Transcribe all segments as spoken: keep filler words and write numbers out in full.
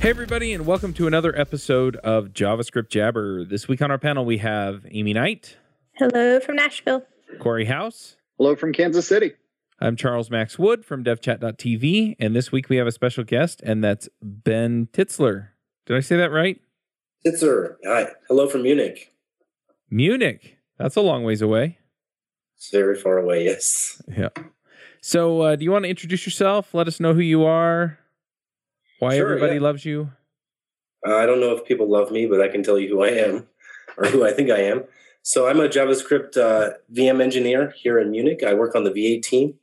Hey everybody, and welcome to another episode of JavaScript Jabber. This week on our panel we have Amy Knight. Hello from Nashville. Corey House. Hello from Kansas City. I'm Charles Max Wood from dev chat dot t v, and this week we have a special guest, and that's Ben Titzler. Did I say that right? Titzler. Hi. Hello from Munich. Munich. That's a long ways away. It's very far away, yes. Yeah. So uh, do you want to introduce yourself? Let us know who you are. Why sure, everybody yeah. loves you? Uh, I don't know if people love me, but I can tell you who I am or who I think I am. So I'm a JavaScript uh, V M engineer here in Munich. I work on the V eight team.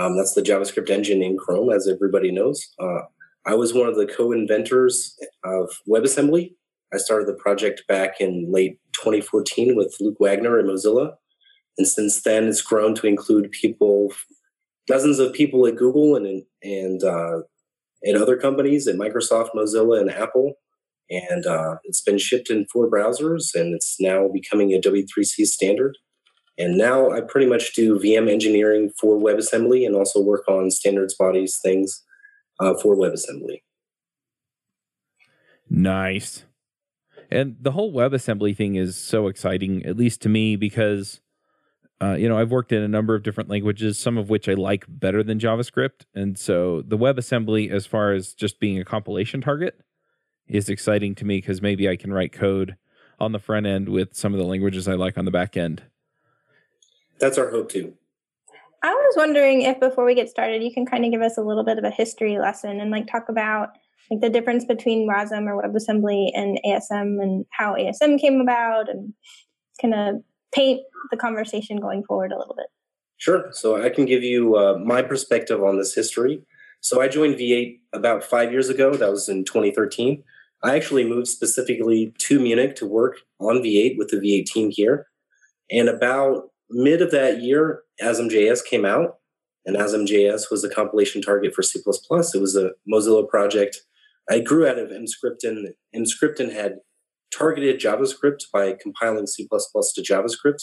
Um, that's the JavaScript engine in Chrome, as everybody knows. Uh, I was one of the co-inventors of WebAssembly. I started the project back in late twenty fourteen with Luke Wagner at Mozilla. And since then, it's grown to include people, dozens of people at Google and and uh and other companies at Microsoft, Mozilla, and Apple. And uh, it's been shipped in four browsers, and it's now becoming a W three C standard. And now I pretty much do V M engineering for WebAssembly and also work on standards bodies things uh, for WebAssembly. Nice. And the whole WebAssembly thing is so exciting, at least to me, because Uh, you know, I've worked in a number of different languages, some of which I like better than JavaScript. And so the WebAssembly, as far as just being a compilation target, is exciting to me because maybe I can write code on the front end with some of the languages I like on the back end. That's our hope, too. I was wondering if before we get started, you can kind of give us a little bit of a history lesson and like talk about like the difference between W A S M or WebAssembly and A S M and how A S M came about and kind of paint the conversation going forward a little bit. Sure. So I can give you uh, my perspective on this history. So I joined V eight about five years ago. That was in twenty thirteen. I actually moved specifically to Munich to work on V eight with the V eight team here. And about mid of that year, Asm.js came out. And Asm.js was a compilation target for C plus plus. It was a Mozilla project. I grew out of Emscripten. Emscripten had targeted JavaScript by compiling C plus plus to JavaScript,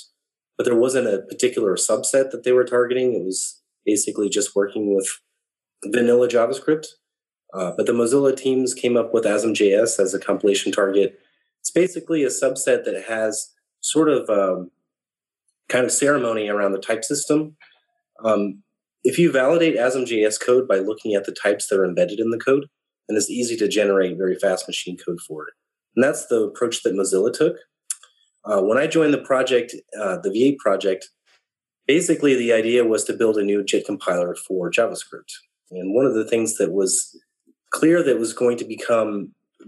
but there wasn't a particular subset that they were targeting. It was basically just working with vanilla JavaScript. Uh, but the Mozilla teams came up with Asm.js as a compilation target. It's basically a subset that has sort of um, kind of ceremony around the type system. Um, if you validate Asm.js code by looking at the types that are embedded in the code, then it's easy to generate very fast machine code for it. And that's the approach that Mozilla took. Uh, when I joined the project, uh, the V eight project, basically the idea was to build a new J I T compiler for JavaScript. And one of the things that was clear that was going to become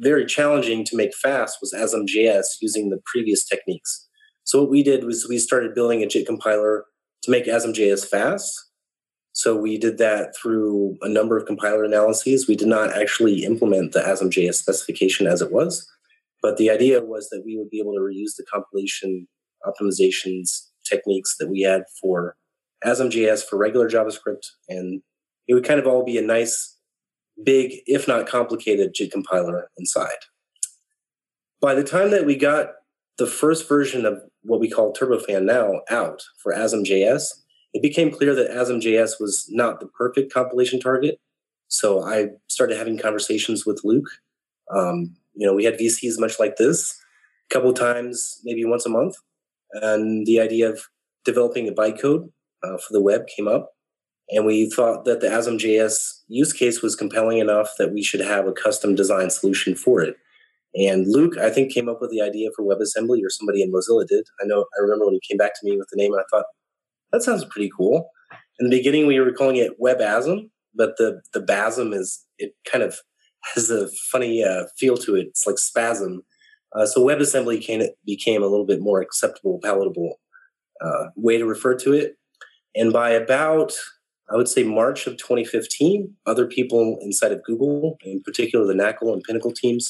very challenging to make fast was Asm.js using the previous techniques. So what we did was we started building a J I T compiler to make Asm.js fast. So we did that through a number of compiler analyses. We did not actually implement the Asm.js specification as it was. But the idea was that we would be able to reuse the compilation optimizations techniques that we had for Asm.js for regular JavaScript. And it would kind of all be a nice, big, if not complicated, J I T compiler inside. By the time that we got the first version of what we call TurboFan now out for Asm.js, it became clear that Asm.js was not the perfect compilation target. So I started having conversations with Luke. Um, You know, we had V Cs much like this a couple times, maybe once a month. And the idea of developing a bytecode uh, for the web came up. And we thought that the Asm.js use case was compelling enough that we should have a custom design solution for it. And Luke, I think, came up with the idea for WebAssembly, or somebody in Mozilla did. I know, I remember when he came back to me with the name, and I thought, that sounds pretty cool. In the beginning, we were calling it WebAsm, but the, the BASM is, it kind of has a funny uh, feel to it. It's like spasm. Uh, so WebAssembly came, became a little bit more acceptable, palatable uh, way to refer to it. And by about, I would say, March of twenty fifteen, other people inside of Google, in particular the NaCl and Pinnacle teams,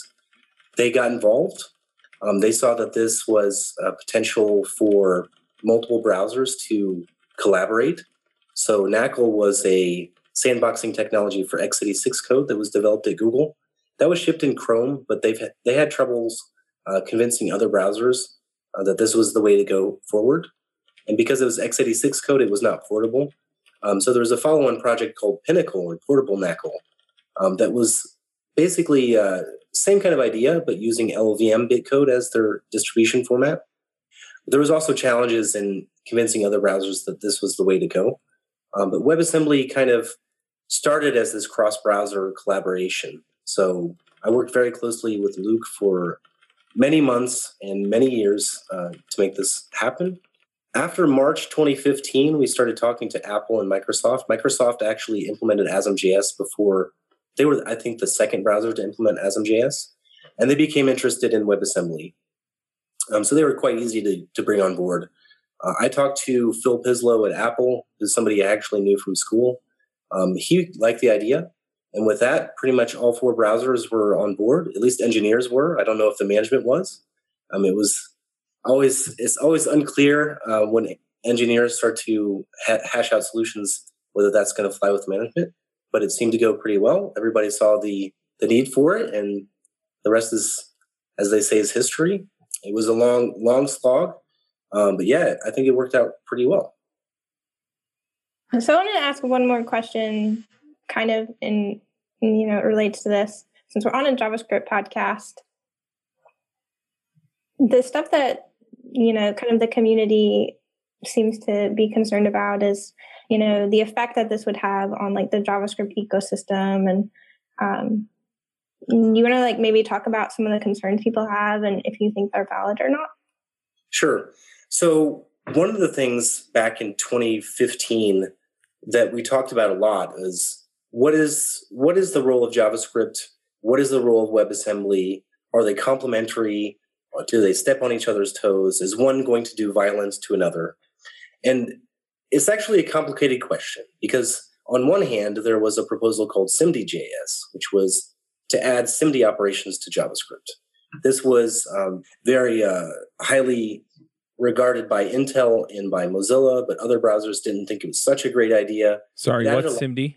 they got involved. Um, they saw that this was a potential for multiple browsers to collaborate. So NaCl was a sandboxing technology for x eighty-six code that was developed at Google. That was shipped in Chrome, but they've had, they had troubles uh, convincing other browsers uh, that this was the way to go forward. And because it was x eighty-six code, it was not portable. Um, so there was a follow-on project called PNaCl, or Portable NaCl, um, that was basically uh, same kind of idea, but using L V M bitcode as their distribution format. There was also challenges in convincing other browsers that this was the way to go. Um, but WebAssembly kind of started as this cross-browser collaboration. So I worked very closely with Luke for many months and many years uh, to make this happen. After March twenty fifteen, we started talking to Apple and Microsoft. Microsoft actually implemented Asm.js before. They were, I think, the second browser to implement Asm.js. And they became interested in WebAssembly. Um, so they were quite easy to, to bring on board. Uh, I talked to Phil Pislow at Apple, who's somebody I actually knew from school. Um, he liked the idea. And with that, pretty much all four browsers were on board. At least engineers were. I don't know if the management was. Um, it was always it's always unclear uh, when engineers start to ha- hash out solutions, whether that's going to fly with management. But it seemed to go pretty well. Everybody saw the the need for it, and the rest is, as they say, is history. It was a long, long slog. Um, but yeah, I think it worked out pretty well. So I wanted to ask one more question, kind of in, you know, it relates to this. Since we're on a JavaScript podcast, the stuff that, you know, kind of the community seems to be concerned about is, you know, the effect that this would have on like the JavaScript ecosystem. And um, you want to like maybe talk about some of the concerns people have and if you think they're valid or not? Sure. So one of the things back in twenty fifteen that we talked about a lot is what is what is the role of JavaScript? What is the role of WebAssembly? Are they complementary? Or do they step on each other's toes? Is one going to do violence to another? And it's actually a complicated question because on one hand, there was a proposal called SIMD.js, which was to add SIMD operations to JavaScript. This was um, very uh, highly regarded by Intel and by Mozilla, but other browsers didn't think it was such a great idea. Sorry, that what's SIMD?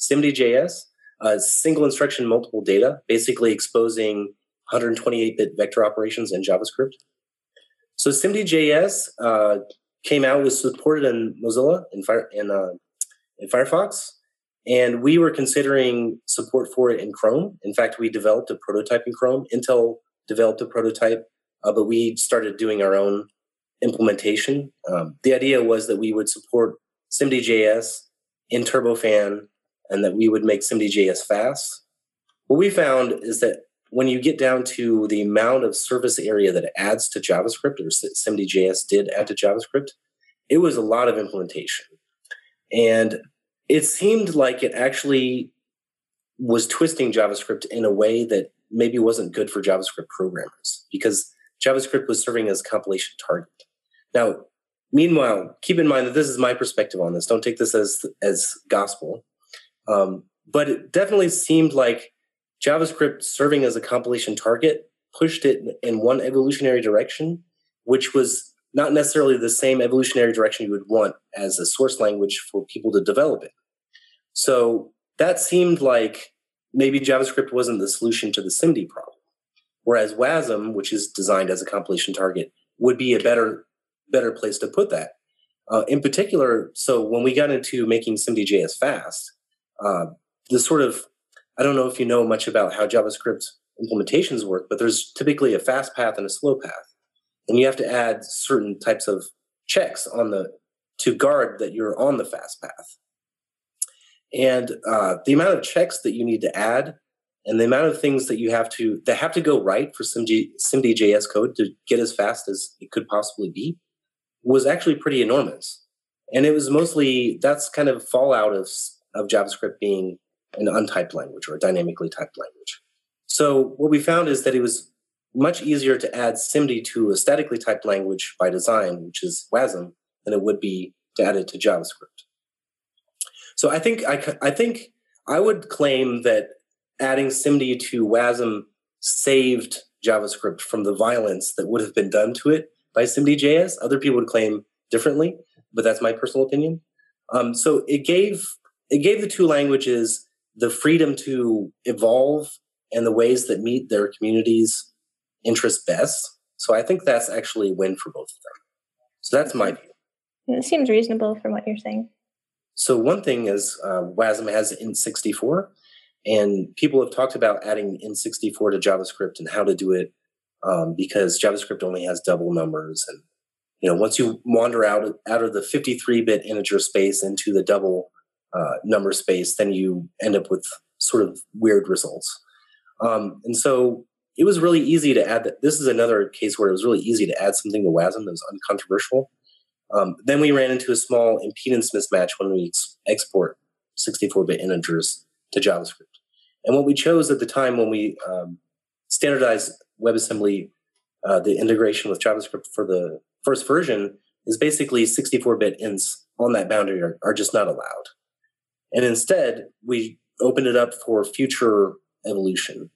SIMD.js, uh, single instruction, multiple data, basically exposing one twenty-eight bit vector operations in JavaScript. So SIMD.js uh, came out, was supported in Mozilla and Fire, in, uh, in Firefox, and we were considering support for it in Chrome. In fact, we developed a prototype in Chrome. Intel developed a prototype, uh, but we started doing our own implementation. Um, the idea was that we would support SIMD.js in TurboFan and that we would make SIMD.js fast. What we found is that when you get down to the amount of surface area that it adds to JavaScript, or SIMD.js did add to JavaScript, it was a lot of implementation. And it seemed like it actually was twisting JavaScript in a way that maybe wasn't good for JavaScript programmers because JavaScript was serving as a compilation target. Now, meanwhile, keep in mind that this is my perspective on this. Don't take this as, as gospel. Um, but it definitely seemed like JavaScript serving as a compilation target pushed it in one evolutionary direction, which was not necessarily the same evolutionary direction you would want as a source language for people to develop it. So that seemed like maybe JavaScript wasn't the solution to the SIMD problem, whereas WASM, which is designed as a compilation target, would be a better, better place to put that. Uh, in particular, so when we got into making SIMD.js fast, uh, the sort of, I don't know if you know much about how JavaScript implementations work, but there's typically a fast path and a slow path. And you have to add certain types of checks on the to guard that you're on the fast path. And uh, the amount of checks that you need to add and the amount of things that you have to that have to go right for SIMD.js code to get as fast as it could possibly be was actually pretty enormous. And it was mostly that's kind of fallout of of JavaScript being an untyped language or a dynamically typed language. So what we found is that it was much easier to add SIMD to a statically typed language by design, which is WASM, than it would be to add it to JavaScript. So I think I, I think I would claim that adding SIMD to WASM saved JavaScript from the violence that would have been done to it by SIMD.js. Other people would claim differently, but that's my personal opinion. Um, so it gave it gave the two languages the freedom to evolve and the ways that meet their communities' interests best. So I think that's actually a win for both of them. So that's my view. It seems reasonable from what you're saying. So one thing is uh, W A S M has N sixty-four, and people have talked about adding N sixty-four to JavaScript and how to do it um, because JavaScript only has double numbers. And you know, once you wander out of, out of the fifty-three bit integer space into the double uh, number space, then you end up with sort of weird results. Um, and so it was really easy to add that. This is another case where it was really easy to add something to W A S M that was uncontroversial. Um, then we ran into a small impedance mismatch when we ex- export sixty-four bit integers to JavaScript. And what we chose at the time when we um, standardized WebAssembly, uh, the integration with JavaScript for the first version, is basically sixty-four bit ints on that boundary are, are just not allowed. And instead, we opened it up for future evolution.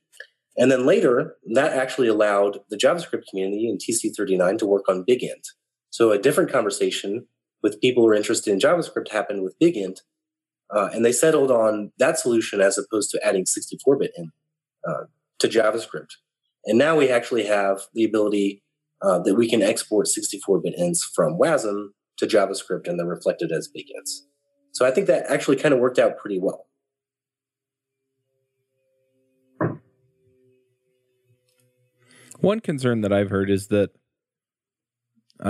And then later, that actually allowed the JavaScript community and T C thirty-nine to work on big int. So a different conversation with people who are interested in JavaScript happened with big int, uh, and they settled on that solution as opposed to adding sixty-four bit int uh, to JavaScript. And now we actually have the ability uh, that we can export sixty-four bit ints from W A S M to JavaScript, and they're reflected as big ints. So I think that actually kind of worked out pretty well. One concern that I've heard is that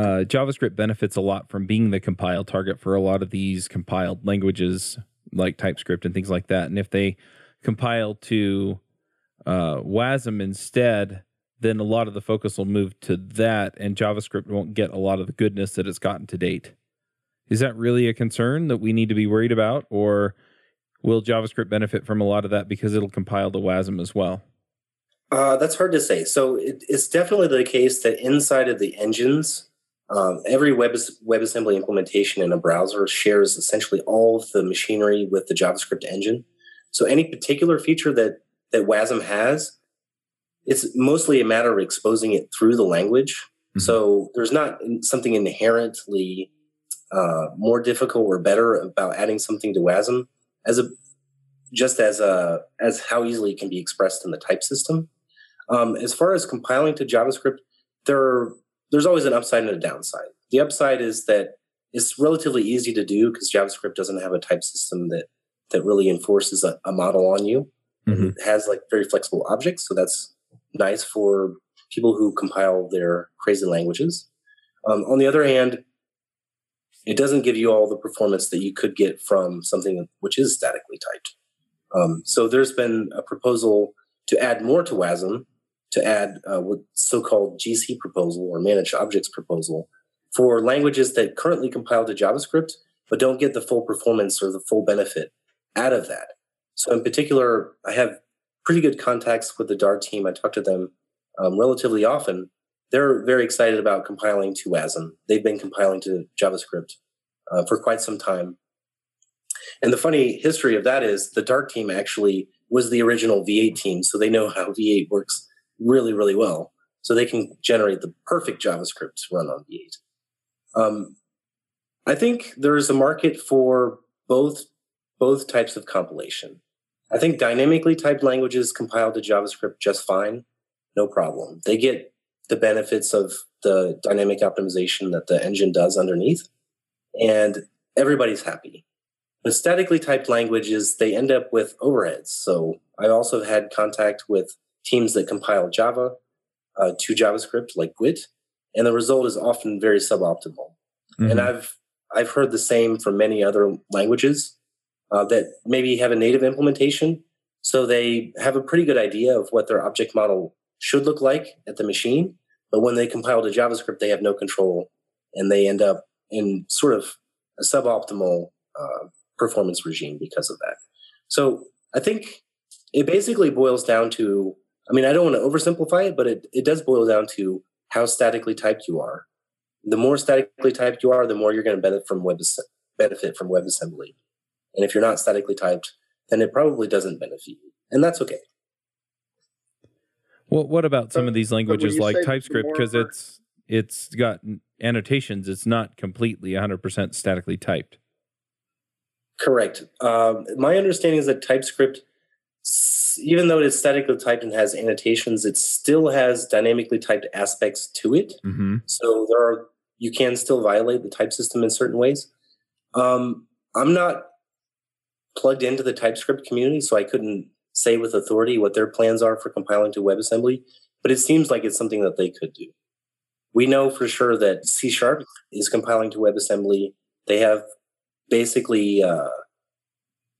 Uh, JavaScript benefits a lot from being the compile target for a lot of these compiled languages like TypeScript and things like that. And if they compile to uh, W A S M instead, then a lot of the focus will move to that, and JavaScript won't get a lot of the goodness that it's gotten to date. Is that really a concern that we need to be worried about, or will JavaScript benefit from a lot of that because it'll compile to W A S M as well? Uh, that's hard to say. So it, it's definitely the case that inside of the engines, Um, every web WebAssembly implementation in a browser shares essentially all of the machinery with the JavaScript engine. So any particular feature that, that W A S M has, it's mostly a matter of exposing it through the language. Mm-hmm. So there's not something inherently uh, more difficult or better about adding something to W A S M as a just as a as how easily it can be expressed in the type system. Um, as far as compiling to JavaScript, there are There's always an upside and a downside. The upside is that it's relatively easy to do because JavaScript doesn't have a type system that, that really enforces a, a model on you. Mm-hmm. It has like very flexible objects, so that's nice for people who compile their crazy languages. Um, on the other hand, it doesn't give you all the performance that you could get from something which is statically typed. Um, so there's been a proposal to add more to W A S M, to add uh, what so-called G C proposal or managed objects proposal for languages that currently compile to JavaScript but don't get the full performance or the full benefit out of that. So in particular, I have pretty good contacts with the Dart team. I talk to them um, relatively often. They're very excited about compiling to W A S M. They've been compiling to JavaScript uh, for quite some time. And the funny history of that is the Dart team actually was the original V eight team, so they know how V eight works really, really well. So they can generate the perfect JavaScript run on V eight. Um, I think there's a market for both, both types of compilation. I think dynamically typed languages compile to JavaScript just fine. No problem. They get the benefits of the dynamic optimization that the engine does underneath, and everybody's happy. With statically typed languages, they end up with overheads. So I also had contact with teams that compile Java uh, to JavaScript, like G W T, and the result is often very suboptimal. Mm-hmm. And I've I've heard the same from many other languages uh, that maybe have a native implementation, so they have a pretty good idea of what their object model should look like at the machine, but when they compile to JavaScript, they have no control, and they end up in sort of a suboptimal uh, performance regime because of that. So I think it basically boils down to, I mean, I don't want to oversimplify it, but it, it does boil down to how statically typed you are. The more statically typed you are, the more you're going to benefit from web benefit from WebAssembly. And if you're not statically typed, then it probably doesn't benefit you. And that's okay. Well, what about some of these languages like TypeScript? Because it's it's got annotations. It's not completely one hundred percent statically typed. Correct. Um, my understanding is that TypeScript, even though it is statically typed and has annotations, it still has dynamically typed aspects to it. Mm-hmm. So there are you can still violate the type system in certain ways. Um, I'm not plugged into the TypeScript community, so I couldn't say with authority what their plans are for compiling to WebAssembly, but it seems like it's something that they could do. We know for sure that C Sharp is compiling to WebAssembly. They have basically uh,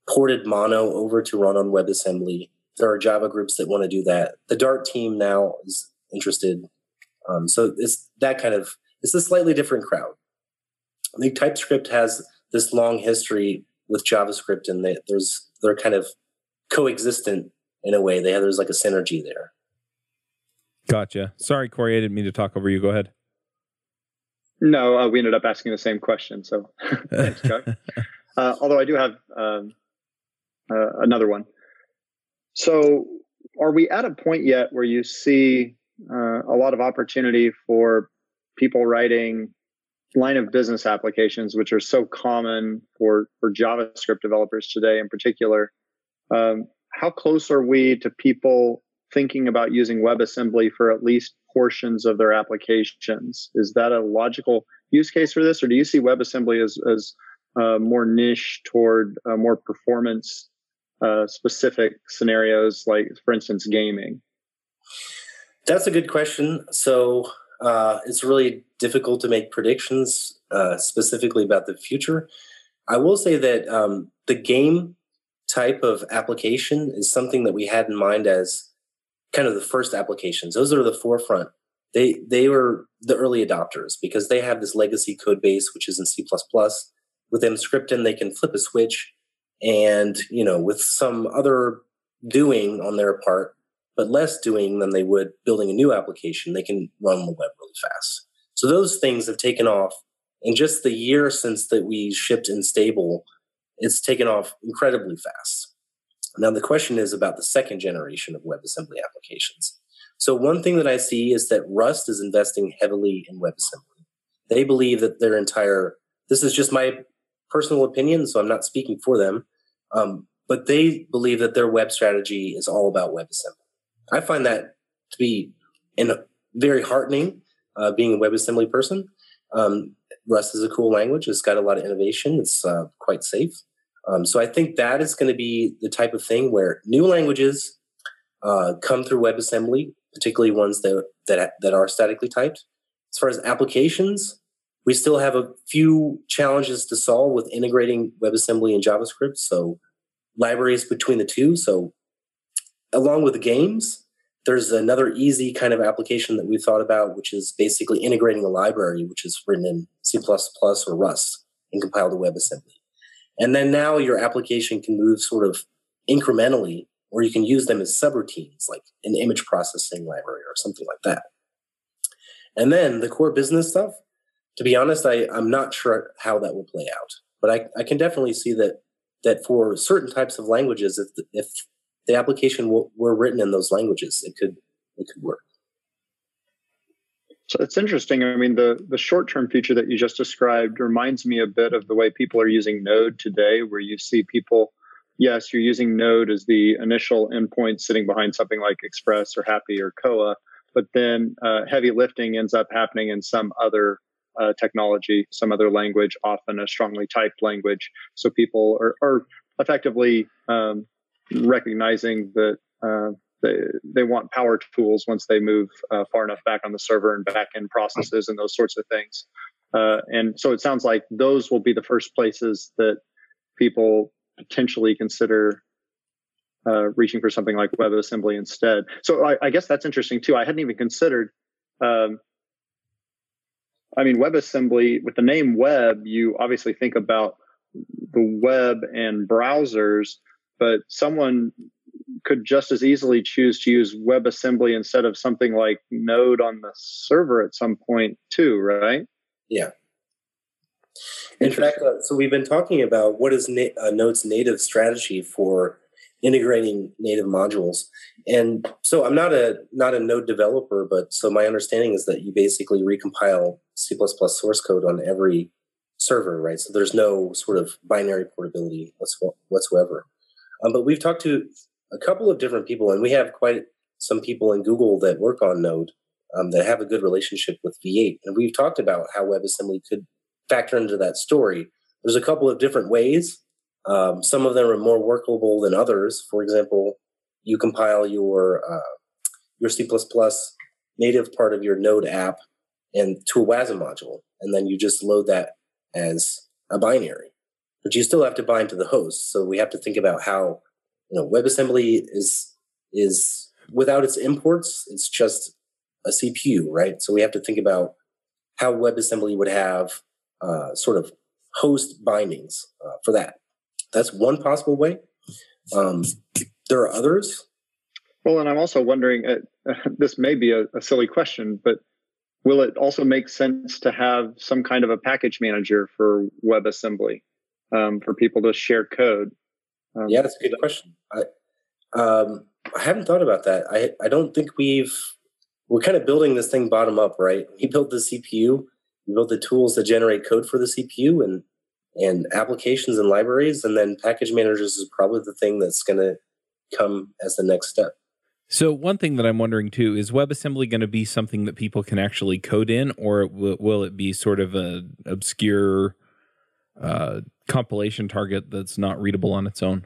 ported Mono over to run on WebAssembly. There are Java groups that want to do that. The Dart team now is interested. Um, so it's that kind of, it's a slightly different crowd. I think TypeScript has this long history with JavaScript, and they, there's they're kind of coexistent in a way. They have, there's like a synergy there. Gotcha. Sorry, Corey, I didn't mean to talk over you. Go ahead. No, uh, we ended up asking the same question. So thanks, Chuck. Uh, although I do have um, uh, another one. So are we at a point yet where you see uh, a lot of opportunity for people writing line of business applications, which are so common for, for JavaScript developers today in particular? Um, how close are we to people thinking about using WebAssembly for at least portions of their applications? Is that a logical use case for this? Or do you see WebAssembly as, as uh, more niche toward uh, more performance uh, specific scenarios, like, for instance, gaming? That's a good question. So uh, it's really difficult to make predictions uh, specifically about the future. I will say that um, the game type of application is something that we had in mind as kind of the first applications. Those are the forefront. They they were the early adopters because they have this legacy code base, which is in C plus plus. With Emscripten, they can flip a switch and, you know, with some other doing on their part, but less doing than they would building a new application, they can run the web really fast. So those things have taken off. In just the year since that we shipped in stable, it's taken off incredibly fast. Now, the question is about the second generation of WebAssembly applications. So one thing that I see is that Rust is investing heavily in WebAssembly. They believe that their entire, this is just my personal opinion, so I'm not speaking for them, um, but they believe that their web strategy is all about WebAssembly. I find that to be in a very heartening, uh, being a WebAssembly person. Um, Rust is a cool language. It's got a lot of innovation. It's uh, quite safe. Um, so I think that is going to be the type of thing where new languages uh, come through WebAssembly, particularly ones that, that that are statically typed. As far as applications, we still have a few challenges to solve with integrating WebAssembly and JavaScript, so libraries between the two. So along with the games, there's another easy kind of application that we've thought about, which is basically integrating a library, which is written in C plus plus or Rust and compiled to WebAssembly. And then now your application can move sort of incrementally, or you can use them as subroutines, like an image processing library or something like that. And then the core business stuff, to be honest, I, I'm not sure how that will play out. But I, I can definitely see that that for certain types of languages, if the, if the application w- were written in those languages, it could it could work. So it's interesting. I mean, the, the short-term future that you just described reminds me a bit of the way people are using Node today, where you see people, yes, you're using Node as the initial endpoint sitting behind something like Express or Happy or Koa, but then uh, heavy lifting ends up happening in some other uh, technology, some other language, often a strongly typed language. So people are, are effectively um, recognizing that uh, They, they want power tools once they move uh, far enough back on the server and back-end processes and those sorts of things. Uh, and so it sounds like those will be the first places that people potentially consider uh, reaching for something like WebAssembly instead. So I, I guess that's interesting, too. I hadn't even considered, um, I mean, WebAssembly, with the name web, you obviously think about the web and browsers, but someone could just as easily choose to use WebAssembly instead of something like Node on the server at some point too, right? Yeah. In fact, uh, so we've been talking about what is na- uh, Node's native strategy for integrating native modules. And so I'm not a not a Node developer, but so my understanding is that you basically recompile C plus plus source code on every server, right? So there's no sort of binary portability whatsoever. Um, but we've talked to a couple of different people, and we have quite some people in Google that work on Node um, that have a good relationship with V eight. And we've talked about how WebAssembly could factor into that story. There's a couple of different ways. Um, some of them are more workable than others. For example, you compile your uh, your C plus plus native part of your Node app and to a W A S M module, and then you just load that as a binary. But you still have to bind to the host. So we have to think about how, you know, WebAssembly is is without its imports, it's just a C P U, right? So we have to think about how WebAssembly would have uh, sort of host bindings uh, for that. That's one possible way. Um, there are others. Well, and I'm also wondering, uh, this may be a, a silly question, but will it also make sense to have some kind of a package manager for WebAssembly um, for people to share code? Um, yeah, that's a good question. I, um, I haven't thought about that. I, I don't think we've, we're kind of building this thing bottom up, right? We built the C P U, we built the tools that generate code for the C P U, and and applications and libraries, and then package managers is probably the thing that's going to come as the next step. So one thing that I'm wondering too, is WebAssembly going to be something that people can actually code in, or will it be sort of an obscure uh, compilation target that's not readable on its own?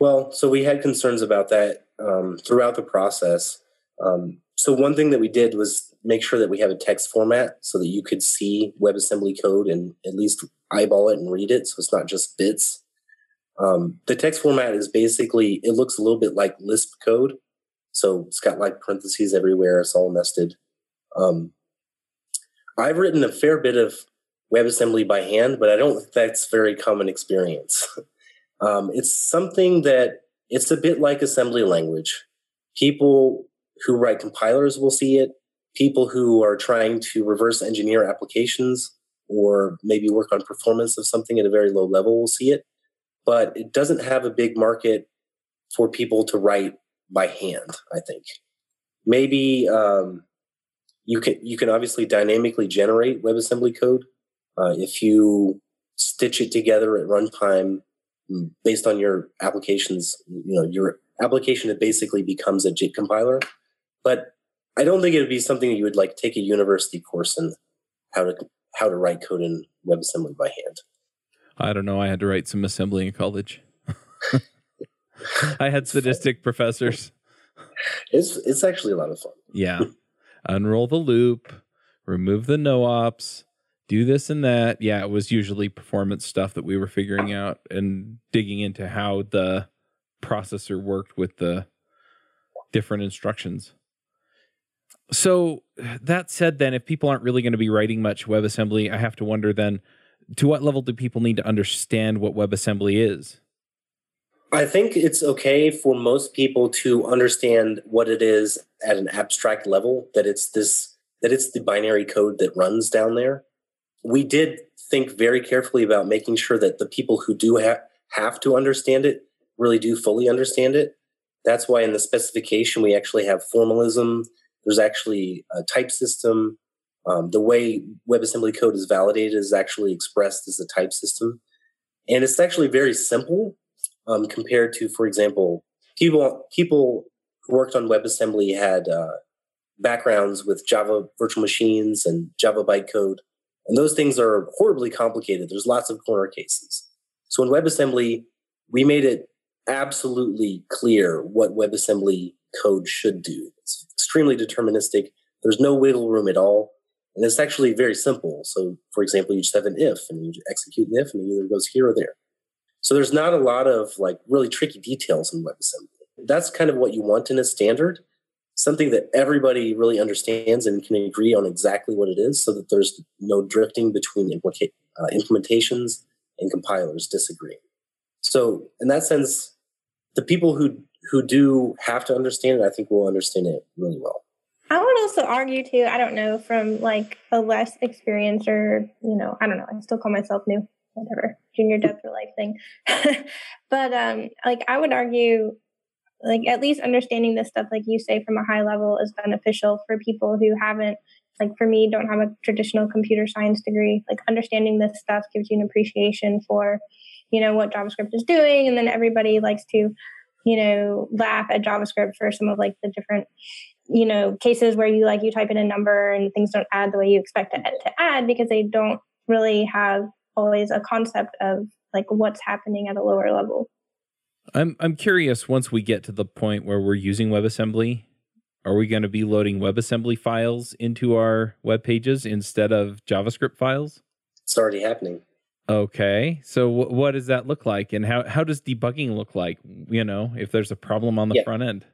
Well, so we had concerns about that um, throughout the process. Um, so one thing that we did was make sure that we have a text format so that you could see WebAssembly code and at least eyeball it and read it. So it's not just bits. Um, the text format is basically, it looks a little bit like Lisp code. So it's got like parentheses everywhere. It's all nested. Um, I've written a fair bit of WebAssembly by hand, but I don't think that's very common experience. um, it's something that it's a bit like assembly language. People who write compilers will see it. People who are trying to reverse engineer applications or maybe work on performance of something at a very low level will see it. But it doesn't have a big market for people to write by hand, I think. Maybe um, you can you can obviously dynamically generate WebAssembly code uh, if you stitch it together at runtime based on your applications. You know, your application, it basically becomes a J I T compiler. But I don't think it would be something that you would like take a university course in how to how to write code in WebAssembly by hand. I don't know. I had to write some assembly in college. I had sadistic professors. It's it's actually a lot of fun. Yeah. Unroll the loop, remove the no-ops, do this and that. Yeah, it was usually performance stuff that we were figuring out and digging into how the processor worked with the different instructions. So that said, then, if people aren't really going to be writing much WebAssembly, I have to wonder then, to what level do people need to understand what WebAssembly is? I think it's okay for most people to understand what it is at an abstract level, that it's this, that it's the binary code that runs down there. We did think very carefully about making sure that the people who do ha- have to understand it really do fully understand it. That's why in the specification, we actually have formalism. There's actually a type system. Um, the way WebAssembly code is validated is actually expressed as a type system. And it's actually very simple um, compared to, for example, people people who worked on WebAssembly had uh, backgrounds with Java virtual machines and Java bytecode. And those things are horribly complicated. There's lots of corner cases. So in WebAssembly, we made it absolutely clear what WebAssembly code should do. It's extremely deterministic. There's no wiggle room at all. And it's actually very simple. So, for example, you just have an if, and you execute an if, and it either goes here or there. So there's not a lot of like really tricky details in WebAssembly. That's kind of what you want in a standard, something that everybody really understands and can agree on exactly what it is so that there's no drifting between implica- uh, implementations and compilers disagreeing. So in that sense, the people who who do have to understand it, I think will understand it really well. I would also argue too, I don't know, from like a less experienced or, you know, I don't know, I still call myself new, whatever, junior dev for life thing. But um, like I would argue, like at least understanding this stuff, like you say, from a high level is beneficial for people who haven't, like for me, don't have a traditional computer science degree. Like understanding this stuff gives you an appreciation for, you know, what JavaScript is doing. And then everybody likes to, you know, laugh at JavaScript for some of like the different, you know, cases where you like you type in a number and things don't add the way you expect it to add because they don't really have always a concept of like what's happening at a lower level. I'm I'm curious, once we get to the point where we're using WebAssembly, are we going to be loading WebAssembly files into our web pages instead of JavaScript files? It's already happening. Okay. So w- what does that look like? And how, how does debugging look like, you know, if there's a problem on the yeah. front end?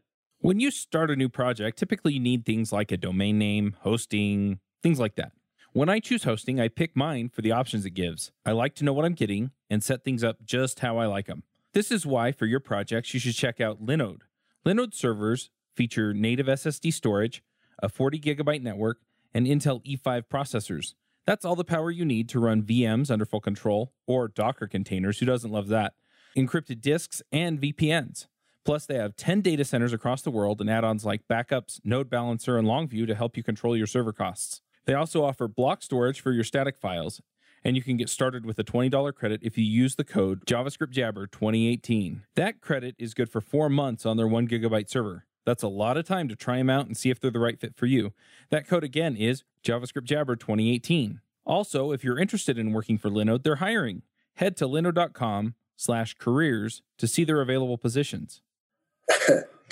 When you start a new project, typically you need things like a domain name, hosting, things like that. When I choose hosting, I pick mine for the options it gives. I like to know what I'm getting and set things up just how I like them. This is why, for your projects, you should check out Linode. Linode servers feature native S S D storage, a forty gigabyte network, and Intel E five processors. That's all the power you need to run V Ms under full control, or Docker containers, who doesn't love that, encrypted disks, and V P Ns. Plus, they have ten data centers across the world and add-ons like backups, Node Balancer, and Longview to help you control your server costs. They also offer block storage for your static files, and you can get started with a twenty dollars credit if you use the code JavaScript Jabber twenty eighteen. That credit is good for four months on their one gigabyte server. That's a lot of time to try them out and see if they're the right fit for you. That code again is JavaScript Jabber twenty eighteen. Also, if you're interested in working for Linode, they're hiring. Head to linode.com slash careers to see their available positions.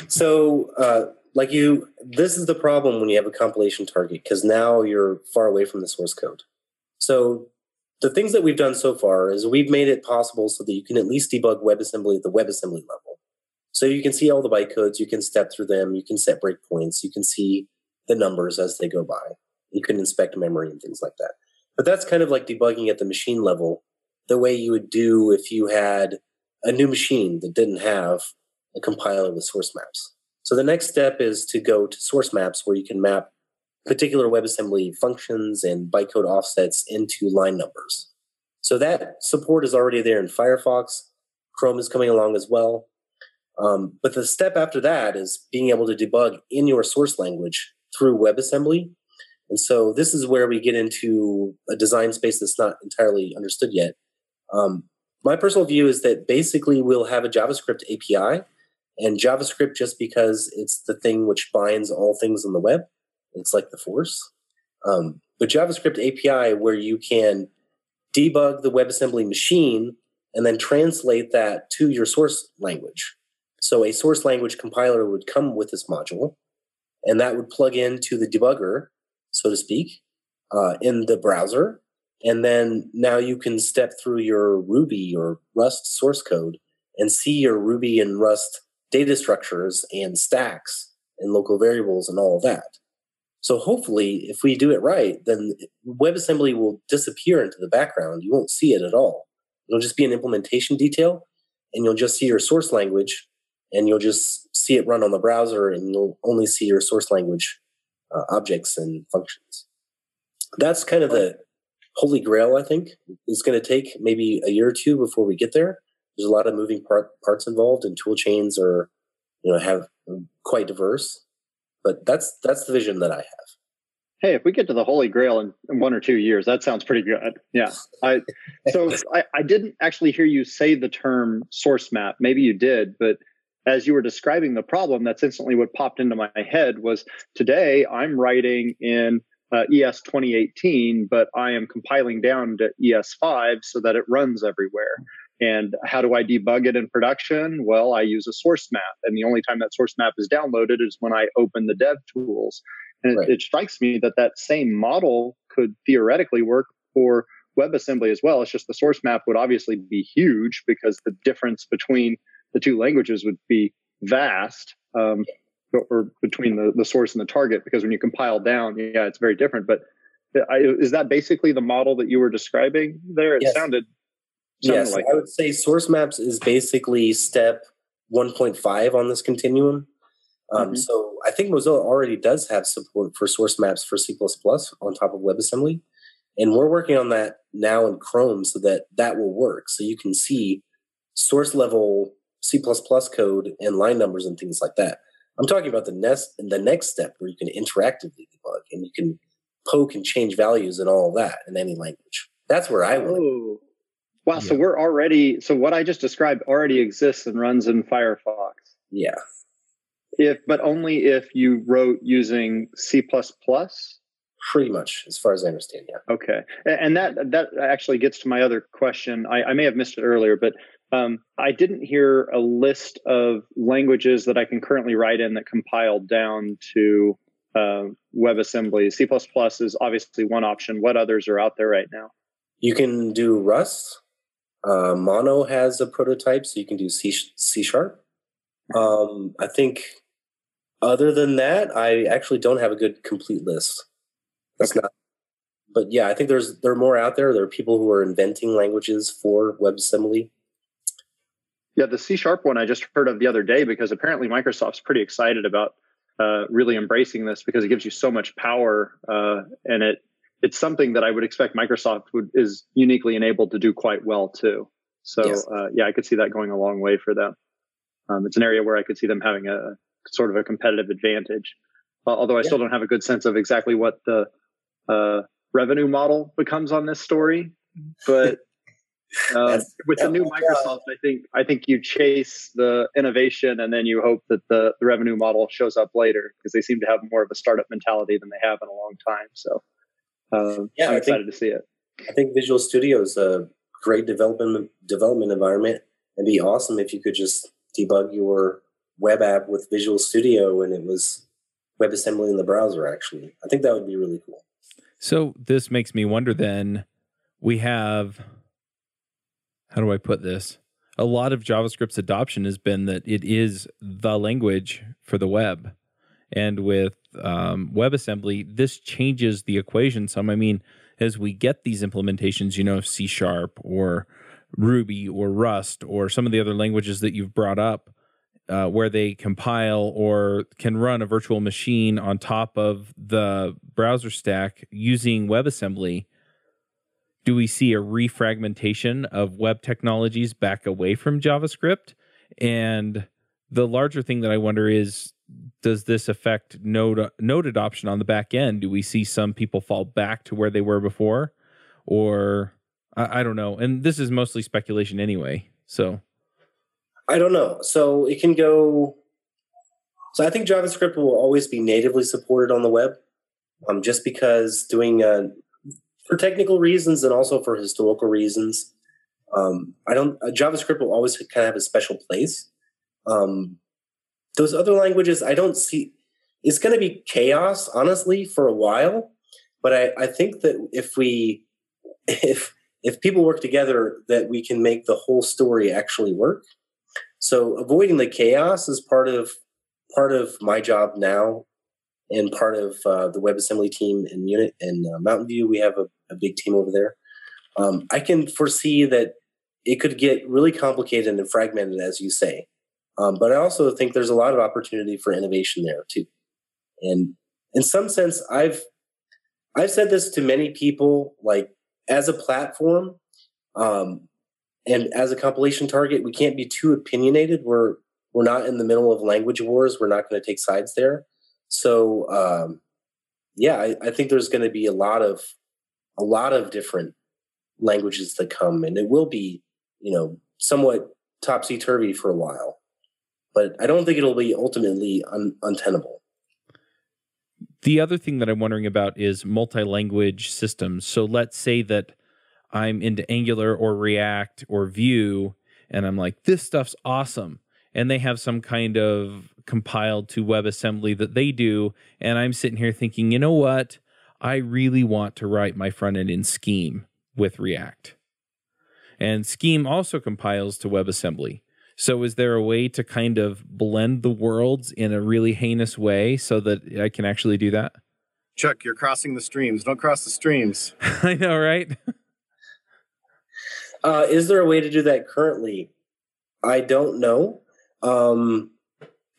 So, uh, like you, this is the problem when you have a compilation target, because now you're far away from the source code. So the things that we've done so far is we've made it possible so that you can at least debug WebAssembly at the WebAssembly level. So you can see all the bytecodes, you can step through them, you can set breakpoints, you can see the numbers as they go by. You can inspect memory and things like that. But that's kind of like debugging at the machine level, the way you would do if you had a new machine that didn't have a compiler with source maps. So the next step is to go to source maps where you can map particular WebAssembly functions and bytecode offsets into line numbers. So that support is already there in Firefox. Chrome is coming along as well. Um, but the step after that is being able to debug in your source language through WebAssembly. And so this is where we get into a design space that's not entirely understood yet. Um, my personal view is that basically we'll have a JavaScript A P I, and JavaScript, just because it's the thing which binds all things on the web, it's like the force. Um, but JavaScript A P I, where you can debug the WebAssembly machine and then translate that to your source language. So a source language compiler would come with this module, and that would plug into the debugger, so to speak, uh, in the browser. And then now you can step through your Ruby or Rust source code and see your Ruby and Rust data structures and stacks and local variables and all of that. So hopefully, if we do it right, then WebAssembly will disappear into the background. You won't see it at all. It'll just be an implementation detail, and you'll just see your source language, and you'll just see it run on the browser, and you'll only see your source language uh, objects and functions. That's kind of the holy grail, I think. It's going to take maybe a year or two before we get there. There's a lot of moving part, parts involved, and tool chains are, you know, have quite diverse. But that's that's the vision that I have. Hey, if we get to the Holy Grail in, in one or two years, that sounds pretty good. Yeah. I so I, I didn't actually hear you say the term source map. Maybe you did, but as you were describing the problem, that's instantly what popped into my head was today I'm writing in uh, E S twenty eighteen, but I am compiling down to E S five so that it runs everywhere. And how do I debug it in production? Well, I use a source map. And the only time that source map is downloaded is when I open the dev tools. And right. it, it strikes me that that same model could theoretically work for WebAssembly as well. It's just the source map would obviously be huge because the difference between the two languages would be vast, um, or between the, the source and the target, because when you compile down, yeah, it's very different. But I, is that basically the model that you were descriibing there? It yes. sounded... Something yes, like I would say source maps is basically step one point five on this continuum. Um, mm-hmm. So I think Mozilla already does have support for source maps for C plus plus on top of WebAssembly. And we're working on that now in Chrome so that that will work. So you can see source level C plus plus code and line numbers and things like that. I'm talking about the next, the next step where you can interactively debug and you can poke and change values and all of that in any language. That's where I went. Oh. Wow, yeah. So we're already, so what I just described already exists and runs in Firefox. Yeah. If, but only if you wrote using C plus plus? Pretty much, as far as I understand, yeah. Okay. And that that actually gets to my other question. I, I may have missed it earlier, but um, I didn't hear a list of languages that I can currently write in that compile down to uh, WebAssembly. C plus plus is obviously one option. What others are out there right now? You can do Rust. Uh, Mono has a prototype, so you can do C, C Sharp. Um, I think other than that, I actually don't have a good complete list. That's okay. not, but yeah, I think there's, there are more out there. There are people who are inventing languages for WebAssembly. Yeah. The C Sharp one I just heard of the other day, because apparently Microsoft's pretty excited about, uh, really embracing this because it gives you so much power. Uh, and it, it's something that I would expect Microsoft would is uniquely enabled to do quite well too. So, yes. uh, yeah, I could see that going a long way for them. Um, it's an area where I could see them having a sort of a competitive advantage, uh, although I yeah. still don't have a good sense of exactly what the uh, revenue model becomes on this story. But uh, with the new Microsoft, I think I think you chase the innovation and then you hope that the, the revenue model shows up later, because they seem to have more of a startup mentality than they have in a long time. So um, yeah, I'm excited think, to see it. I think Visual Studio is a great development development environment. It'd be awesome if you could just debug your web app with Visual Studio, and it was WebAssembly in the browser, actually. I think that would be really cool. So this makes me wonder then, we have, how do I put this? A lot of JavaScript's adoption has been that it is the language for the web. And with um, WebAssembly, this changes the equation some. I mean, as we get these implementations, you know, C Sharp or Ruby or Rust or some of the other languages that you've brought up, uh, where they compile or can run a virtual machine on top of the browser stack using WebAssembly, do we see a refragmentation of web technologies back away from JavaScript? And the larger thing that I wonder is, does this affect node, node adoption on the back end? Do we see some people fall back to where they were before? Or... I don't know. And this is mostly speculation anyway. So I don't know. So it can go. So I think JavaScript will always be natively supported on the web, um, just because doing uh, for technical reasons and also for historical reasons. Um, I don't uh, JavaScript will always kind of have a special place. Um, those other languages, I don't see. It's going to be chaos, honestly, for a while. But I, I think that if we if If people work together, that we can make the whole story actually work. So avoiding the chaos is part of part of my job now, and part of uh, the WebAssembly team in unit in uh, Mountain View. We have a, a big team over there. Um, I can foresee that it could get really complicated and fragmented, as you say. Um, but I also think there's a lot of opportunity for innovation there too. And in some sense, I've I've said this to many people, like, as a platform um, and as a compilation target, we can't be too opinionated. We're we're not in the middle of language wars. We're not going to take sides there. So um, yeah, I, I think there's going to be a lot of a lot of different languages that come, and it will be, you know, somewhat topsy-turvy for a while. But I don't think it'll be ultimately un- untenable. The other thing that I'm wondering about is multi-language systems. So let's say that I'm into Angular or React or Vue, and I'm like, this stuff's awesome. And they have some kind of compiled to WebAssembly that they do. And I'm sitting here thinking, you know what? I really want to write my front end in Scheme with React. And Scheme also compiles to WebAssembly. So is there a way to kind of blend the worlds in a really heinous way so that I can actually do that? Chuck, you're crossing the streams. Don't cross the streams. I know, right? uh, is there a way to do that currently? I don't know. Um,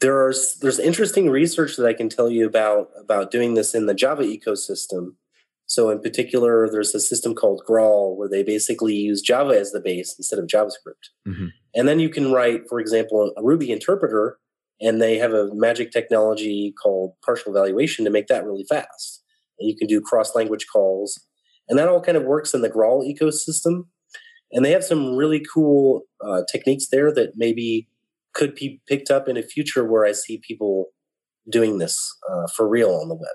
there are there's interesting research that I can tell you about about doing this in the Java ecosystem. So in particular, there's a system called Graal where they basically use Java as the base instead of JavaScript. Mm-hmm. And then you can write, for example, a Ruby interpreter, and they have a magic technology called partial evaluation to make that really fast. And you can do cross-language calls. And that all kind of works in the Graal ecosystem. And they have some really cool uh, techniques there that maybe could be picked up in a future where I see people doing this uh, for real on the web.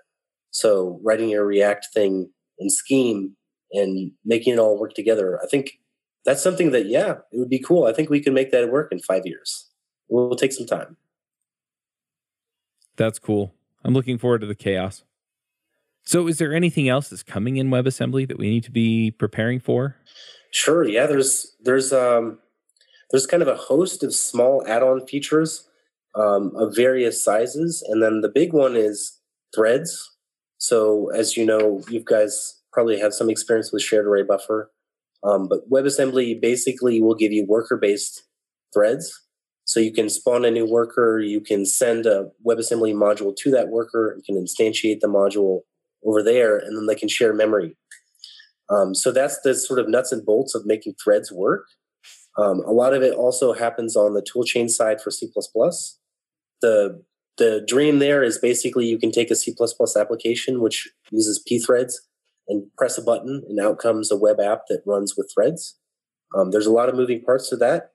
So writing a React thing in Scheme and making it all work together, I think that's something that, yeah, it would be cool. I think we can make that work in five years. It will take some time. That's cool. I'm looking forward to the chaos. So is there anything else that's coming in WebAssembly that we need to be preparing for? Sure, yeah. There's there's um, there's kind of a host of small add-on features um, of various sizes. And then the big one is threads. So as you know, you guys probably have some experience with shared array buffer, um, but WebAssembly basically will give you worker-based threads. So you can spawn a new worker, you can send a WebAssembly module to that worker, you can instantiate the module over there, and then they can share memory. Um, so that's the sort of nuts and bolts of making threads work. Um, a lot of it also happens on the toolchain side for C plus plus. The The dream there is basically you can take a C plus plus application, which uses pthreads, and press a button, and out comes a web app that runs with threads. Um, there's a lot of moving parts to that.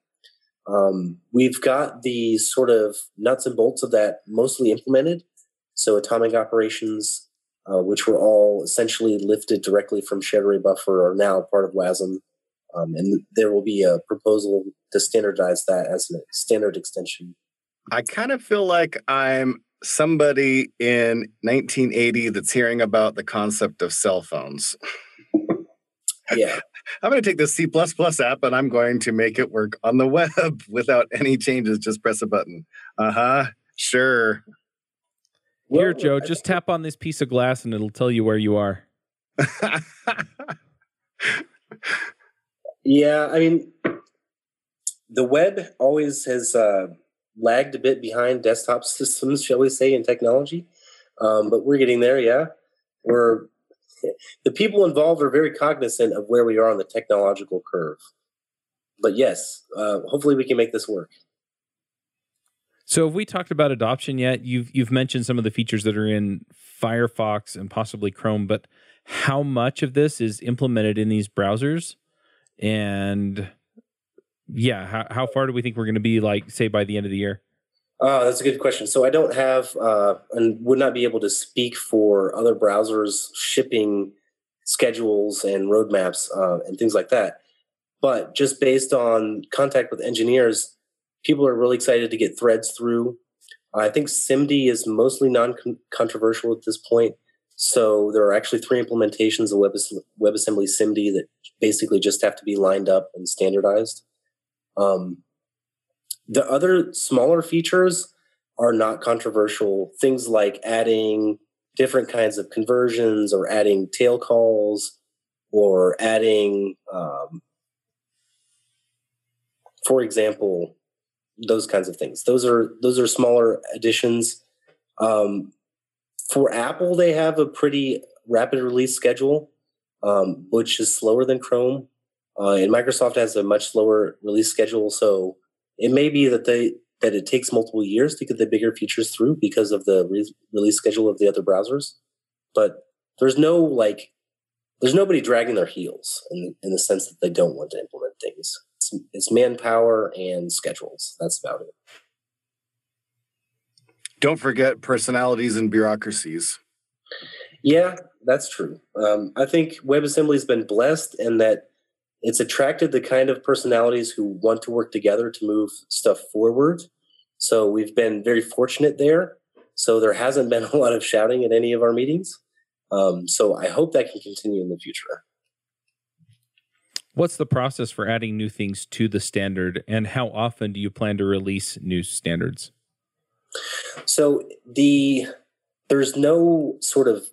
Um, we've got the sort of nuts and bolts of that mostly implemented. So atomic operations, uh, which were all essentially lifted directly from shared array buffer, are now part of W A S M. Um, and there will be a proposal to standardize that as a standard extension. I kind of feel like I'm somebody in nineteen eighty that's hearing about the concept of cell phones. Yeah. I'm going to take this C plus plus app and I'm going to make it work on the web without any changes. Just press a button. Uh-huh. Sure. Well, here, Joe, just tap on this piece of glass and it'll tell you where you are. Yeah, I mean, the web always has... Uh, lagged a bit behind desktop systems, shall we say, in technology. Um, but we're getting there, yeah. We're the people involved are very cognizant of where we are on the technological curve. But yes, uh, hopefully we can make this work. So have we talked about adoption yet? You've, you've mentioned some of the features that are in Firefox and possibly Chrome, but how much of this is implemented in these browsers? And... yeah, how, how far do we think we're going to be, like, say, by the end of the year? Uh, that's a good question. So I don't have uh, and would not be able to speak for other browsers' shipping schedules and roadmaps uh, and things like that. But just based on contact with engineers, people are really excited to get threads through. I think SIMD is mostly non-controversial at this point. So there are actually three implementations of WebAssembly, WebAssembly SIMD that basically just have to be lined up and standardized. Um, the other smaller features are not controversial. Things like adding different kinds of conversions or adding tail calls or adding, um, for example, those kinds of things. Those are, those are smaller additions. Um, for Apple, they have a pretty rapid release schedule, um, which is slower than Chrome. Uh, and Microsoft has a much slower release schedule, so it may be that they that it takes multiple years to get the bigger features through because of the re- release schedule of the other browsers. But there's no like, there's nobody dragging their heels in in the sense that they don't want to implement things. It's, it's manpower and schedules. That's about it. Don't forget personalities and bureaucracies. Yeah, that's true. Um, I think WebAssembly has been blessed in that. It's attracted the kind of personalities who want to work together to move stuff forward. So we've been very fortunate there. So there hasn't been a lot of shouting at any of our meetings. Um, so I hope that can continue in the future. What's the process for adding new things to the standard, and how often do you plan to release new standards? So the there's no sort of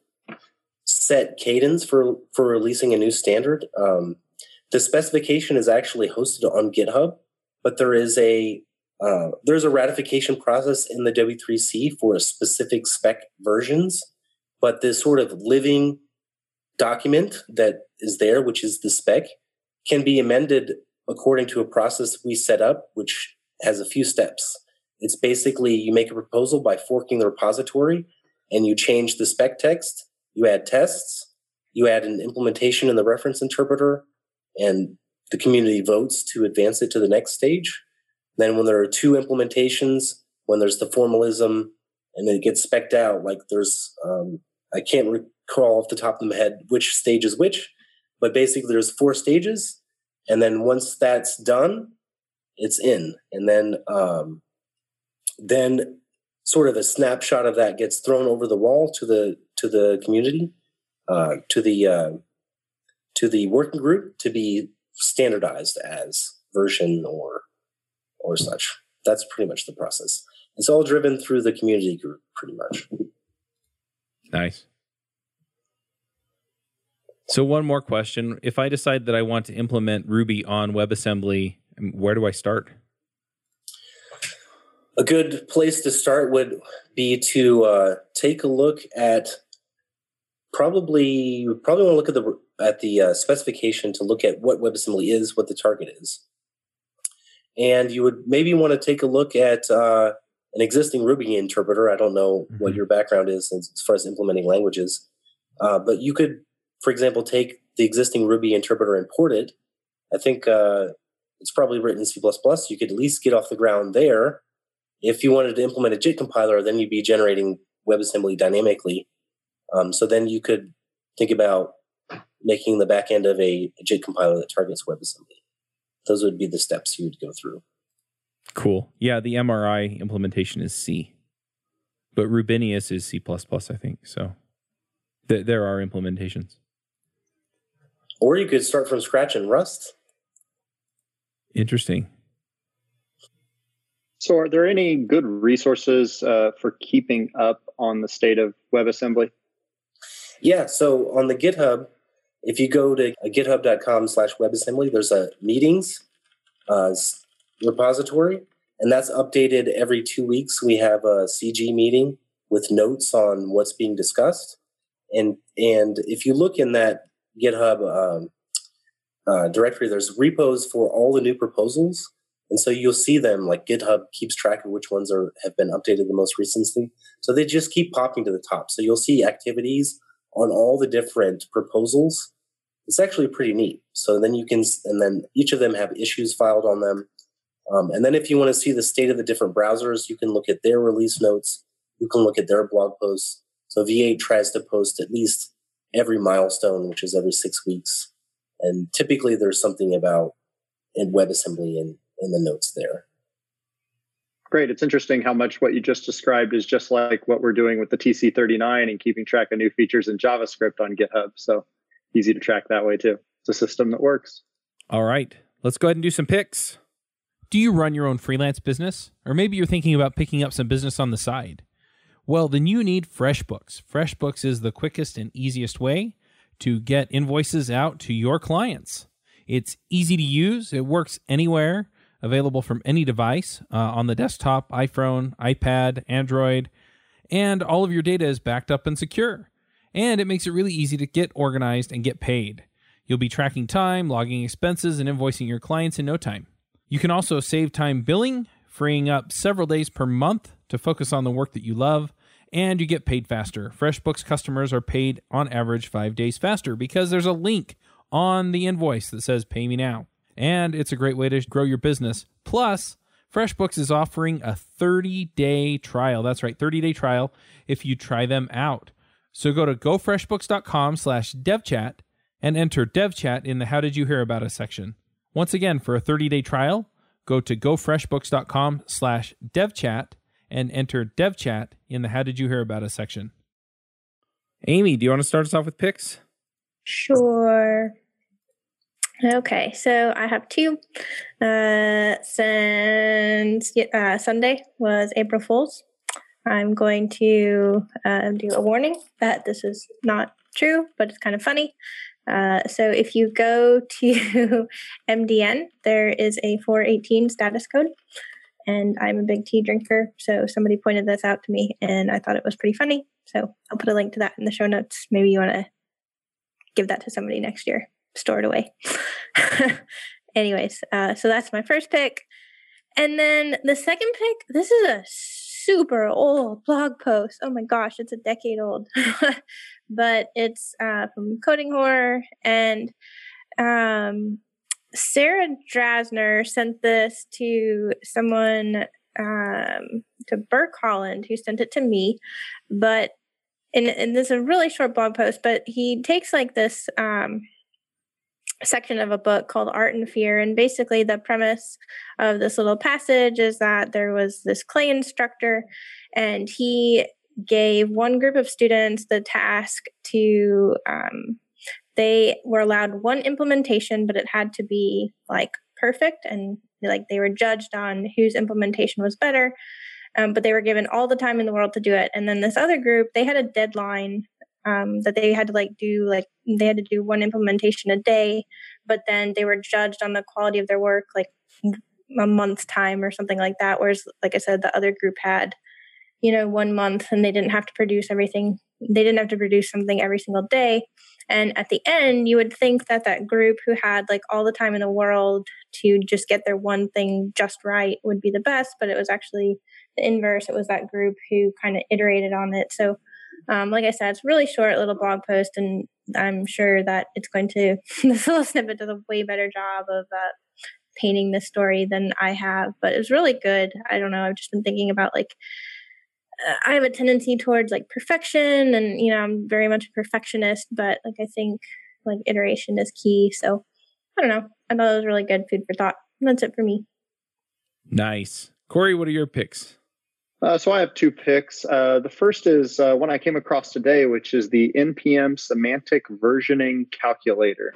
set cadence for, for releasing a new standard. Um, The specification is actually hosted on GitHub, but there is a uh, there's a ratification process in the W three C for specific spec versions. But this sort of living document that is there, which is the spec, can be amended according to a process we set up, which has a few steps. It's basically you make a proposal by forking the repository and you change the spec text, you add tests, you add an implementation in the reference interpreter, and the community votes to advance it to the next stage. Then when there are two implementations, when there's the formalism and it gets spec'd out, like there's, um, I can't recall off the top of my head which stage is which, but basically there's four stages. And then once that's done, it's in. And then, um, then sort of a snapshot of that gets thrown over the wall to the, to the community, uh, to the, uh, to the working group to be standardized as version or, or such. That's pretty much the process. It's all driven through the community group pretty much. Nice. So one more question. If I decide that I want to implement Ruby on WebAssembly, where do I start? A good place to start would be to uh, take a look at probably, you probably want to look at the at the uh, specification to look at what WebAssembly is, what the target is. And you would maybe want to take a look at uh, an existing Ruby interpreter. I don't know mm-hmm. what your background is as far as implementing languages, uh, but you could, for example, take the existing Ruby interpreter and port it. I think uh, it's probably written in C plus plus. You could at least get off the ground there. If you wanted to implement a J I T compiler, then you'd be generating WebAssembly dynamically. Um, so then you could think about making the back end of a, a J I T compiler that targets WebAssembly. Those would be the steps you would go through. Cool. Yeah, the M R I implementation is C. But Rubinius is C plus plus, I think. So th- there are implementations. Or you could start from scratch in Rust. Interesting. So are there any good resources uh, for keeping up on the state of WebAssembly? Yeah, so on the GitHub, if you go to github.com slash WebAssembly, there's a meetings uh, repository, and that's updated every two weeks. We have a C G meeting with notes on what's being discussed. And, and if you look in that GitHub um, uh, directory, there's repos for all the new proposals. And so you'll see them, like GitHub keeps track of which ones are have been updated the most recently. So they just keep popping to the top. So you'll see activities on all the different proposals. It's actually pretty neat. So then you can, and then each of them have issues filed on them. Um, and then if you want to see the state of the different browsers, you can look at their release notes. You can look at their blog posts. So V eight tries to post at least every milestone, which is every six weeks. And typically there's something about in WebAssembly and in the notes there. Great. It's interesting how much what you just described is just like what we're doing with the T C thirty-nine and keeping track of new features in JavaScript on GitHub. So easy to track that way too. It's a system that works. All right. Let's go ahead and do some picks. Do you run your own freelance business? Or maybe you're thinking about picking up some business on the side. Well, then you need FreshBooks. FreshBooks is the quickest and easiest way to get invoices out to your clients. It's easy to use. It works anywhere. Available from any device uh, on the desktop, iPhone, iPad, Android, and all of your data is backed up and secure. And it makes it really easy to get organized and get paid. You'll be tracking time, logging expenses, and invoicing your clients in no time. You can also save time billing, freeing up several days per month to focus on the work that you love, and you get paid faster. FreshBooks customers are paid on average five days faster because there's a link on the invoice that says pay me now. And it's a great way to grow your business. Plus, FreshBooks is offering a thirty-day trial. That's right, thirty-day trial if you try them out. So go to gofreshbooks.com slash devchat and enter devchat in the How Did You Hear About Us section. Once again, for a thirty-day trial, go to gofreshbooks.com slash devchat and enter devchat in the How Did You Hear About Us section. Amy, do you want to start us off with picks? Sure. Okay, so I have two. Uh, since uh, Sunday was April Fool's, I'm going to uh, do a warning that this is not true, but it's kind of funny. Uh, so if you go to M D N, there is a four eighteen status code, and I'm a big tea drinker, so somebody pointed this out to me, and I thought it was pretty funny. So I'll put a link to that in the show notes. Maybe you want to give that to somebody next year. Store it away. Anyways, uh, so that's my first pick. And then the second pick, this is a super old blog post. Oh my gosh, it's a decade old. But it's uh, from Coding Horror. And um, Sarah Drasner sent this to someone, um, to Burke Holland, who sent it to me. But, and, and this is a really short blog post, but he takes like this um, section of a book called Art and Fear. And basically the premise of this little passage is that there was this clay instructor, and he gave one group of students the task to, um, they were allowed one implementation, but it had to be like perfect. And like they were judged on whose implementation was better. Um, but they were given all the time in the world to do it. And then this other group, they had a deadline um, that they had to like do, like they had to do one implementation a day, but then they were judged on the quality of their work, like a month's time or something like that. Whereas, like I said, the other group had, you know, one month and they didn't have to produce everything. They didn't have to produce something every single day. And at the end, you would think that that group who had like all the time in the world to just get their one thing just right would be the best, but it was actually the inverse. It was that group who kind of iterated on it. So um, like I said, it's a really short little blog post, and I'm sure that it's going to, this little snippet does a way better job of uh, painting this story than I have, but it was really good. I don't know. I've just been thinking about like, I have a tendency towards like perfection, and, you know, I'm very much a perfectionist, but like, I think like iteration is key. So I don't know. I thought it was really good food for thought. And that's it for me. Nice. Corey, what are your picks? Uh, so I have two picks. Uh, the first is uh, one I came across today, which is the N P M Semantic Versioning Calculator.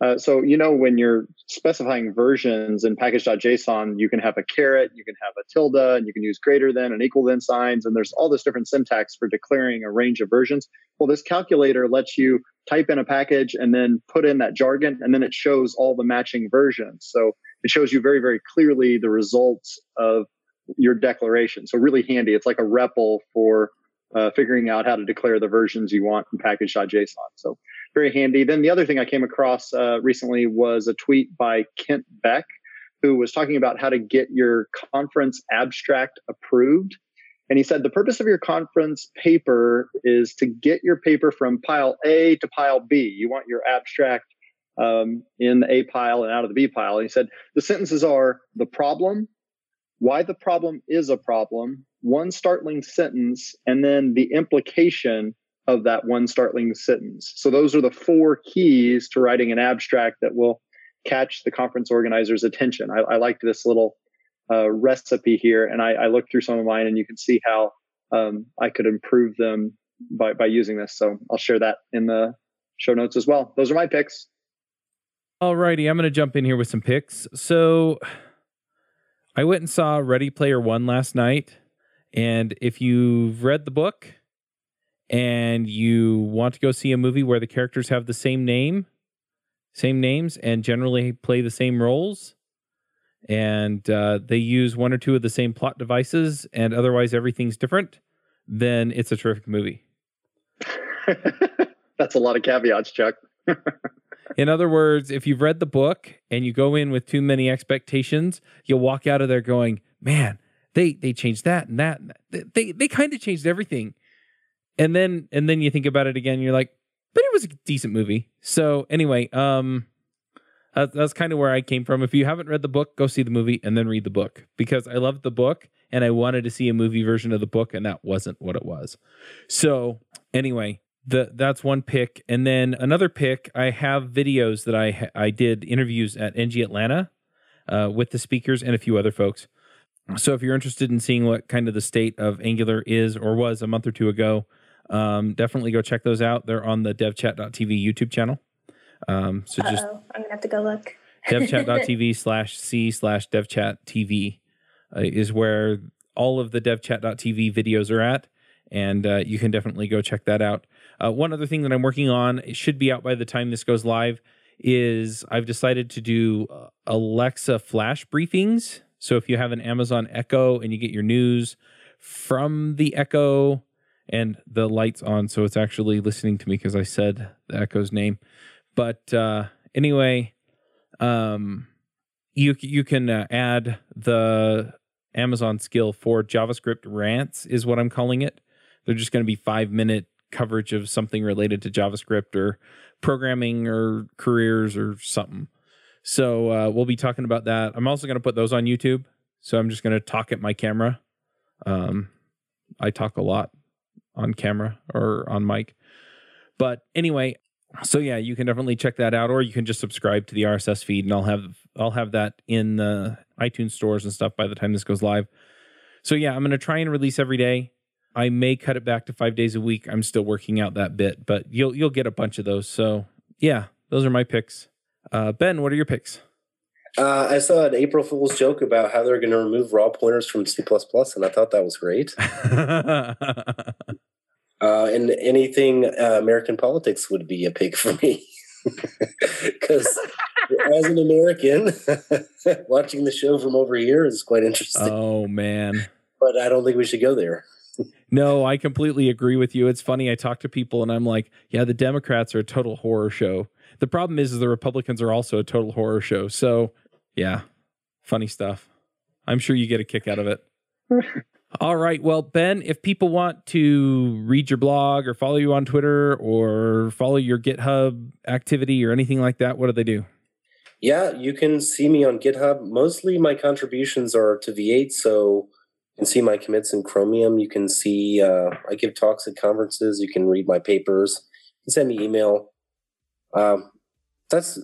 Uh, so, you know, when you're specifying versions in package.json, you can have a caret, you can have a tilde, and you can use greater than and equal than signs. And there's all this different syntax for declaring a range of versions. Well, this calculator lets you type in a package and then put in that jargon, and then it shows all the matching versions. So it shows you very, very clearly the results of your declaration. So really handy. It's like a R E P L for uh, figuring out how to declare the versions you want in package.json. So very handy. Then the other thing I came across uh, recently was a tweet by Kent Beck, who was talking about how to get your conference abstract approved. And he said, the purpose of your conference paper is to get your paper from pile A to pile B. You want your abstract um, in the A pile and out of the B pile. And he said, the sentences are the problem, why the problem is a problem, one startling sentence, and then the implication of that one startling sentence. So those are the four keys to writing an abstract that will catch the conference organizer's attention. I, I liked this little uh, recipe here, and I, I looked through some of mine, and you can see how um, I could improve them by, by using this. So I'll share that in the show notes as well. Those are my picks. All righty, I'm going to jump in here with some picks. So I went and saw Ready Player One last night, and if you've read the book and you want to go see a movie where the characters have the same name, same names, and generally play the same roles, and uh, they use one or two of the same plot devices, and otherwise everything's different, then it's a terrific movie. That's a lot of caveats, Chuck. In other words, if you've read the book and you go in with too many expectations, you'll walk out of there going, man, they they changed that and that. They, they kind of changed everything. And then and then you think about it again, and you're like, but it was a decent movie. So anyway, um, that, that's kind of where I came from. If you haven't read the book, go see the movie and then read the book, because I loved the book and I wanted to see a movie version of the book, and that wasn't what it was. So anyway, the, that's one pick. And then another pick, I have videos that I I did interviews at N G Atlanta uh, with the speakers and a few other folks. So if you're interested in seeing what kind of the state of Angular is or was a month or two ago, Um, definitely go check those out. They're on the DevChat dot T V YouTube channel. Um, so Uh-oh. just I'm gonna have to go look. DevChat dot T V slash C slash DevChat T V uh, is where all of the DevChat dot T V videos are at, and uh, you can definitely go check that out. Uh, one other thing that I'm working on, it should be out by the time this goes live, is I've decided to do Alexa flash briefings. So if you have an Amazon Echo and you get your news from the Echo, and the light's on, so it's actually listening to me because I said the Echo's name. But uh, anyway, um, you you can uh, add the Amazon skill for JavaScript rants is what I'm calling it. They're just going to be five-minute coverage of something related to JavaScript or programming or careers or something. So uh, we'll be talking about that. I'm also going to put those on YouTube. So I'm just going to talk at my camera. Um, I talk a lot on camera or on mic. But anyway, so yeah, you can definitely check that out, or you can just subscribe to the R S S feed, and I'll have I'll have that in the iTunes stores and stuff by the time this goes live. So yeah, I'm going to try and release every day. I may cut it back to five days a week. I'm still working out that bit, but you'll you'll get a bunch of those. So yeah, those are my picks. Uh, Ben, what are your picks? Uh, I saw an April Fool's joke about how they're going to remove raw pointers from C plus plus, and I thought that was great. Uh, and anything uh, American politics would be a pick for me. Because as an American, watching the show from over here is quite interesting. Oh, man. But I don't think we should go there. No, I completely agree with you. It's funny. I talk to people and I'm like, yeah, the Democrats are a total horror show. The problem is, is the Republicans are also a total horror show. So, yeah, funny stuff. I'm sure you get a kick out of it. All right. Well, Ben, if people want to read your blog or follow you on Twitter or follow your GitHub activity or anything like that, what do they do? Yeah, you can see me on GitHub. Mostly my contributions are to V eight, so you can see my commits in Chromium. You can see uh, I give talks at conferences. You can read my papers. You can send me email. Um, that's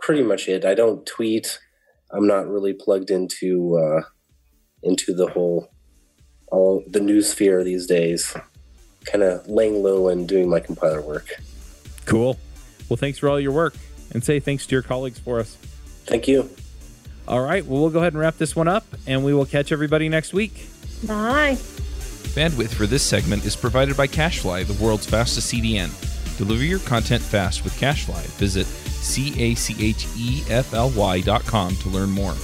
pretty much it. I don't tweet. I'm not really plugged into uh, into the whole all the news sphere these days. Kind of laying low and doing my compiler work. Cool. Well, thanks for all your work, and say thanks to your colleagues for us. Thank you. All right. Well, we'll go ahead and wrap this one up, and we will catch everybody next week. Bye. Bandwidth for this segment is provided by CacheFly, the world's fastest C D N. Deliver your content fast with CacheFly. Visit C A C H E F L Y dot com to learn more.